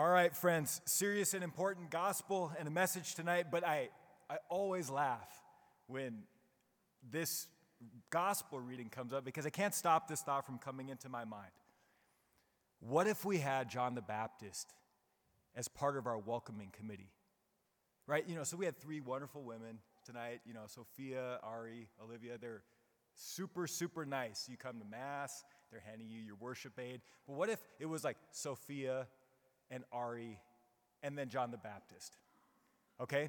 All right, friends, serious and important gospel and a message tonight, but I always laugh when this gospel reading comes up because I can't stop this thought from coming into my mind. What if we had John the Baptist as part of our welcoming committee, right? You know, so we had three wonderful women tonight, you know, Sophia, Ari, Olivia. They're super, super nice. You come to Mass, they're handing you your worship aid. But what if it was like Sophia and Ari, and then John the Baptist, okay?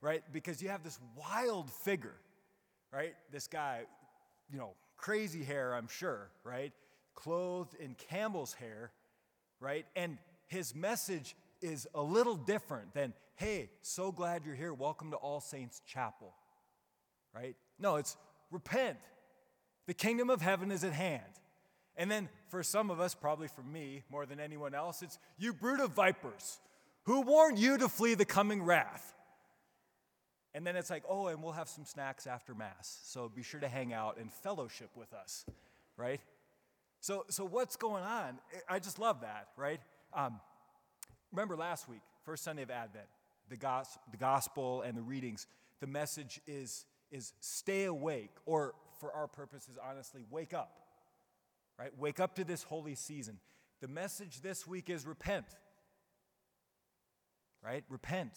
Right? Because you have this wild figure, right? This guy, you know, crazy hair, I'm sure, right? Clothed in camel's hair, right? And his message is a little different than, hey, so glad you're here, welcome to All Saints Chapel, right? No, it's repent. The kingdom of heaven is at hand. And then for some of us, probably for me more than anyone else, it's you brood of vipers, who warned you to flee the coming wrath. And then it's like, oh, and we'll have some snacks after Mass, so be sure to hang out and fellowship with us, right? So what's going on? I just love that, right? Remember last week, first Sunday of Advent, the gospel and the readings, the message is stay awake, or for our purposes, honestly, wake up. Right? Wake up to this holy season. The message this week is repent. Right? Repent.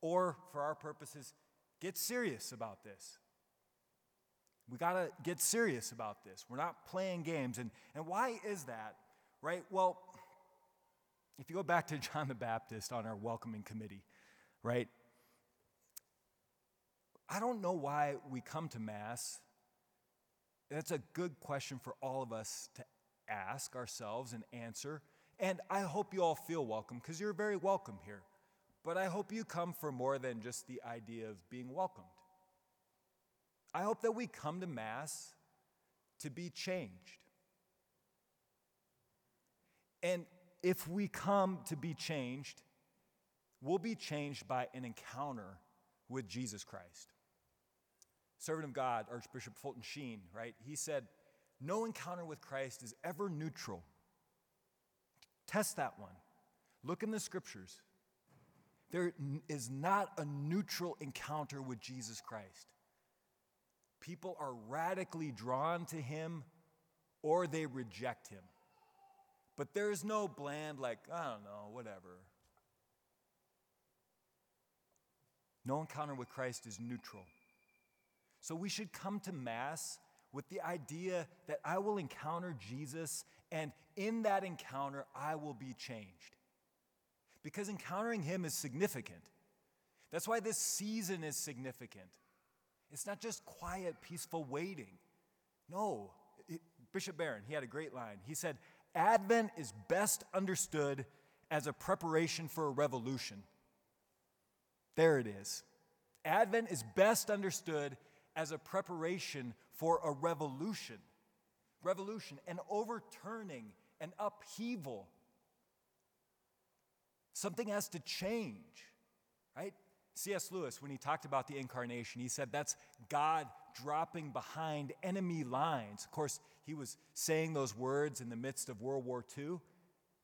Or, for our purposes, get serious about this. We got to get serious about this. We're not playing games. And why is that? Right? Well, if you go back to John the Baptist on our welcoming committee, right? I don't know why we come to Mass. That's a good question for all of us to ask ourselves and answer. And I hope you all feel welcome, because you're very welcome here. But I hope you come for more than just the idea of being welcomed. I hope that we come to Mass to be changed. And if we come to be changed, we'll be changed by an encounter with Jesus Christ. Servant of God, Archbishop Fulton Sheen, right? He said, no encounter with Christ is ever neutral. Test that one. Look in the scriptures. There is not a neutral encounter with Jesus Christ. People are radically drawn to him or they reject him. But there is no bland, like, I don't know, whatever. No encounter with Christ is neutral. So we should come to Mass with the idea that I will encounter Jesus, and in that encounter, I will be changed. Because encountering him is significant. That's why this season is significant. It's not just quiet, peaceful waiting. No. Bishop Barron, he had a great line. He said, Advent is best understood as a preparation for a revolution. There it is. Advent is best understood as a preparation for a revolution. Revolution, an overturning, an upheaval. Something has to change, right? C.S. Lewis, when he talked about the incarnation, he said that's God dropping behind enemy lines. Of course, he was saying those words in the midst of World War II,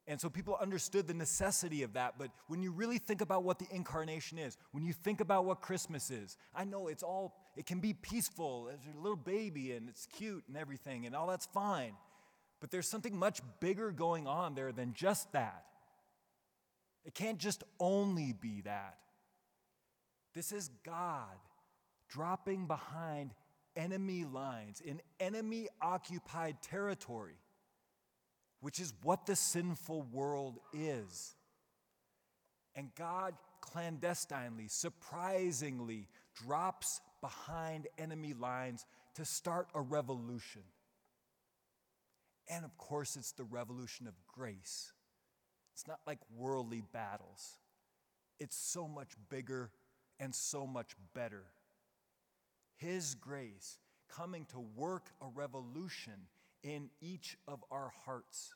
and so people understood the necessity of that. But when you really think about what the incarnation is, when you think about what Christmas is, I know it's all, it can be peaceful. There's a little baby and it's cute and everything and all that's fine. But there's something much bigger going on there than just that. It can't just only be that. This is God dropping behind enemy lines in enemy-occupied territory, which is what the sinful world is. And God clandestinely, surprisingly, drops behind enemy lines to start a revolution. And of course, it's the revolution of grace. It's not like worldly battles. It's so much bigger and so much better. His grace coming to work a revolution in each of our hearts,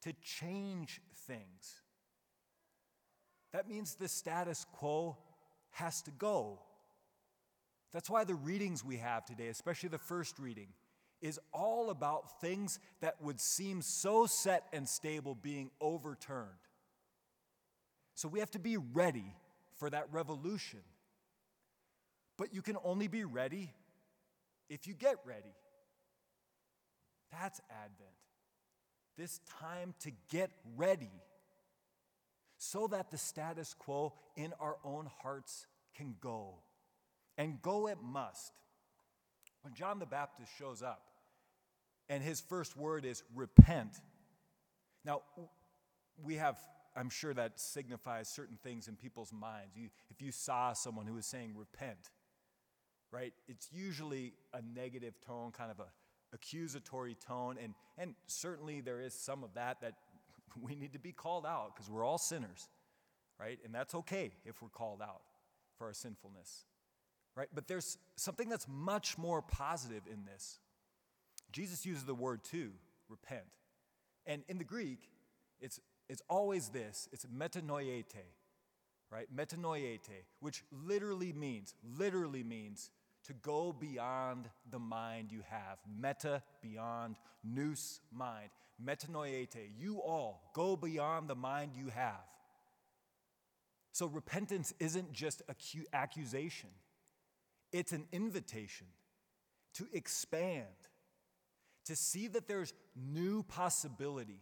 to change things. That means the status quo has to go. That's why the readings we have today, especially the first reading, is all about things that would seem so set and stable being overturned. So we have to be ready for that revolution. But you can only be ready if you get ready. That's Advent. This time to get ready so that the status quo in our own hearts can go. And go it must. When John the Baptist shows up and his first word is repent. Now, we have, I'm sure that signifies certain things in people's minds. If you saw someone who was saying repent, right, it's usually a negative tone, kind of a accusatory tone, and certainly there is some of that we need to be called out because we're all sinners, right? And that's okay if we're called out for our sinfulness, right? But there's something that's much more positive in this. Jesus uses the word too, repent. And in the Greek, it's always this, it's metanoiete, right? Metanoiete, which literally means to go beyond the mind you have. Meta, beyond, nous, mind. Metanoiete, you all, go beyond the mind you have. So repentance isn't just accusation. It's an invitation to expand, to see that there's new possibility,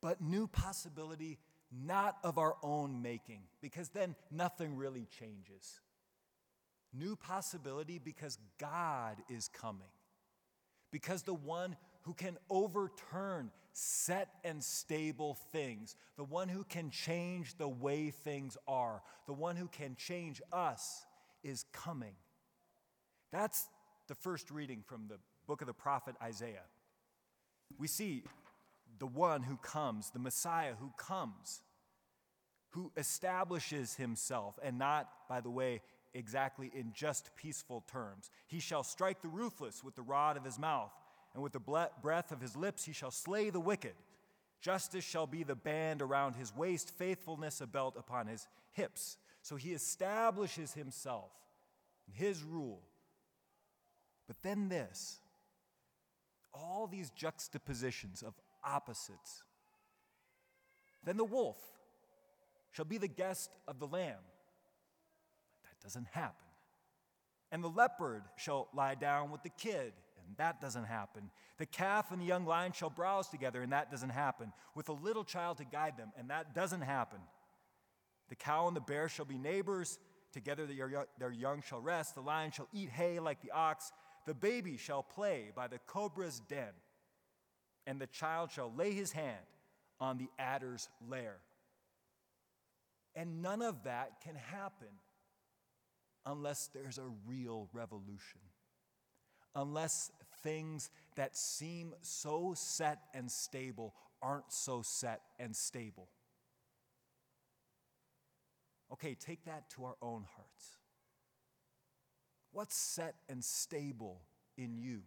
but new possibility not of our own making, because then nothing really changes. New possibility because God is coming. Because the one who can overturn set and stable things, the one who can change the way things are, the one who can change us is coming. That's the first reading from the book of the prophet Isaiah. We see the one who comes, the Messiah who comes, who establishes himself, and not, by the way, exactly in just peaceful terms. He shall strike the ruthless with the rod of his mouth, and with the breath of his lips he shall slay the wicked. Justice shall be the band around his waist, faithfulness a belt upon his hips. So he establishes himself and his rule. But then this, all these juxtapositions of opposites. Then the wolf shall be the guest of the lamb. Doesn't happen. And the leopard shall lie down with the kid, and that doesn't happen. The calf and the young lion shall browse together, and that doesn't happen. With a little child to guide them, and that doesn't happen. The cow and the bear shall be neighbors, together their young shall rest. The lion shall eat hay like the ox. The baby shall play by the cobra's den, and the child shall lay his hand on the adder's lair. And none of that can happen unless there's a real revolution, unless things that seem so set and stable aren't so set and stable. Okay, take that to our own hearts. What's set and stable in you?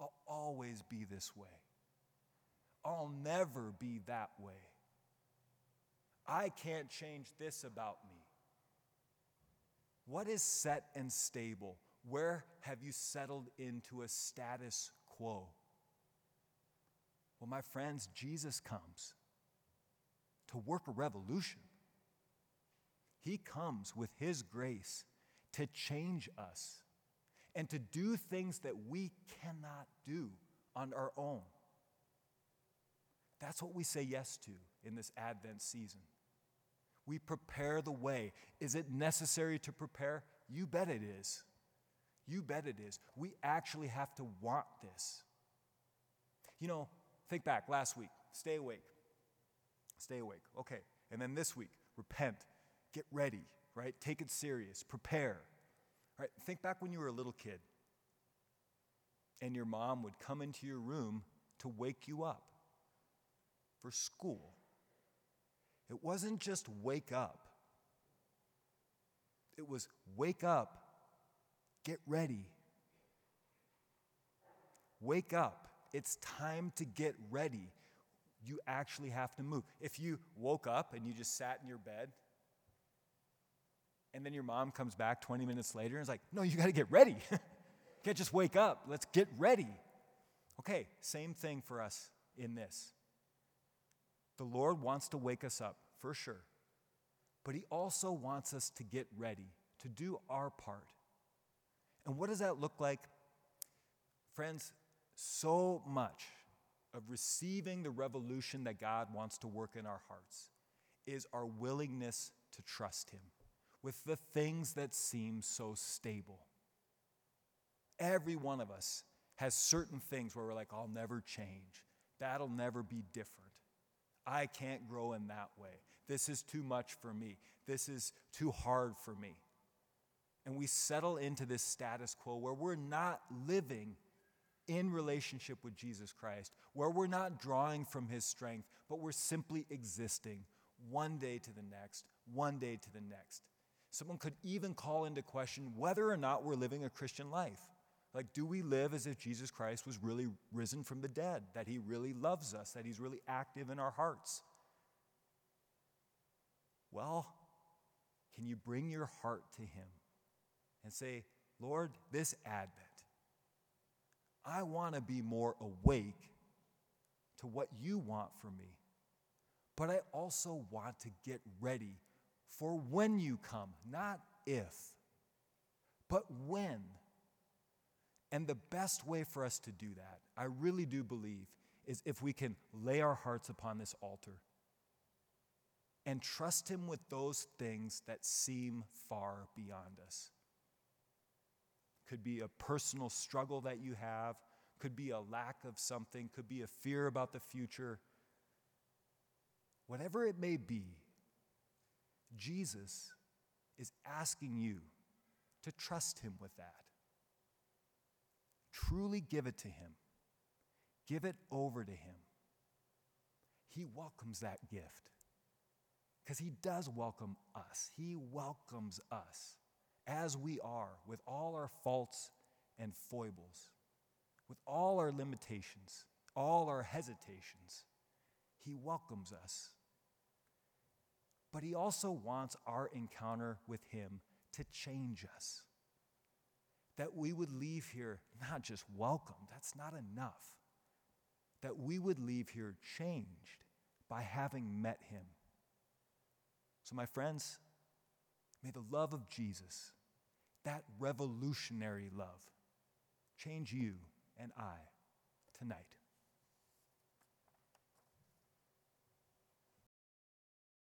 I'll always be this way. I'll never be that way. I can't change this about me. What is set and stable? Where have you settled into a status quo? Well, my friends, Jesus comes to work a revolution. He comes with his grace to change us and to do things that we cannot do on our own. That's what we say yes to in this Advent season. We prepare the way. Is it necessary to prepare? You bet it is. You bet it is. We actually have to want this. You know, think back last week. Stay awake. Stay awake. Okay. And then this week, repent. Get ready, right? Take it serious. Prepare. All right. Think back when you were a little kid and your mom would come into your room to wake you up for school. It wasn't just wake up. It was wake up, get ready. Wake up. It's time to get ready. You actually have to move. If you woke up and you just sat in your bed, and then your mom comes back 20 minutes later and is like, no, you got to get ready. You can't just wake up. Let's get ready. Okay, same thing for us in this. The Lord wants to wake us up, for sure. But he also wants us to get ready, to do our part. And what does that look like? Friends, so much of receiving the revolution that God wants to work in our hearts is our willingness to trust him with the things that seem so stable. Every one of us has certain things where we're like, I'll never change. That'll never be different. I can't grow in that way. This is too much for me. This is too hard for me. And we settle into this status quo where we're not living in relationship with Jesus Christ, where we're not drawing from his strength, but we're simply existing one day to the next, one day to the next. Someone could even call into question whether or not we're living a Christian life. Like, do we live as if Jesus Christ was really risen from the dead, that he really loves us, that he's really active in our hearts? Well, can you bring your heart to him and say, Lord, this Advent, I want to be more awake to what you want from me, but I also want to get ready for when you come, not if, but when. And the best way for us to do that, I really do believe, is if we can lay our hearts upon this altar and trust him with those things that seem far beyond us. Could be a personal struggle that you have, could be a lack of something, could be a fear about the future. Whatever it may be, Jesus is asking you to trust him with that. Truly give it to him. Give it over to him. He welcomes that gift because he does welcome us. He welcomes us as we are, with all our faults and foibles, with all our limitations, all our hesitations. He welcomes us. But he also wants our encounter with him to change us, that we would leave here not just welcomed, that's not enough, that we would leave here changed by having met him. So my friends, may the love of Jesus, that revolutionary love, change you and I tonight.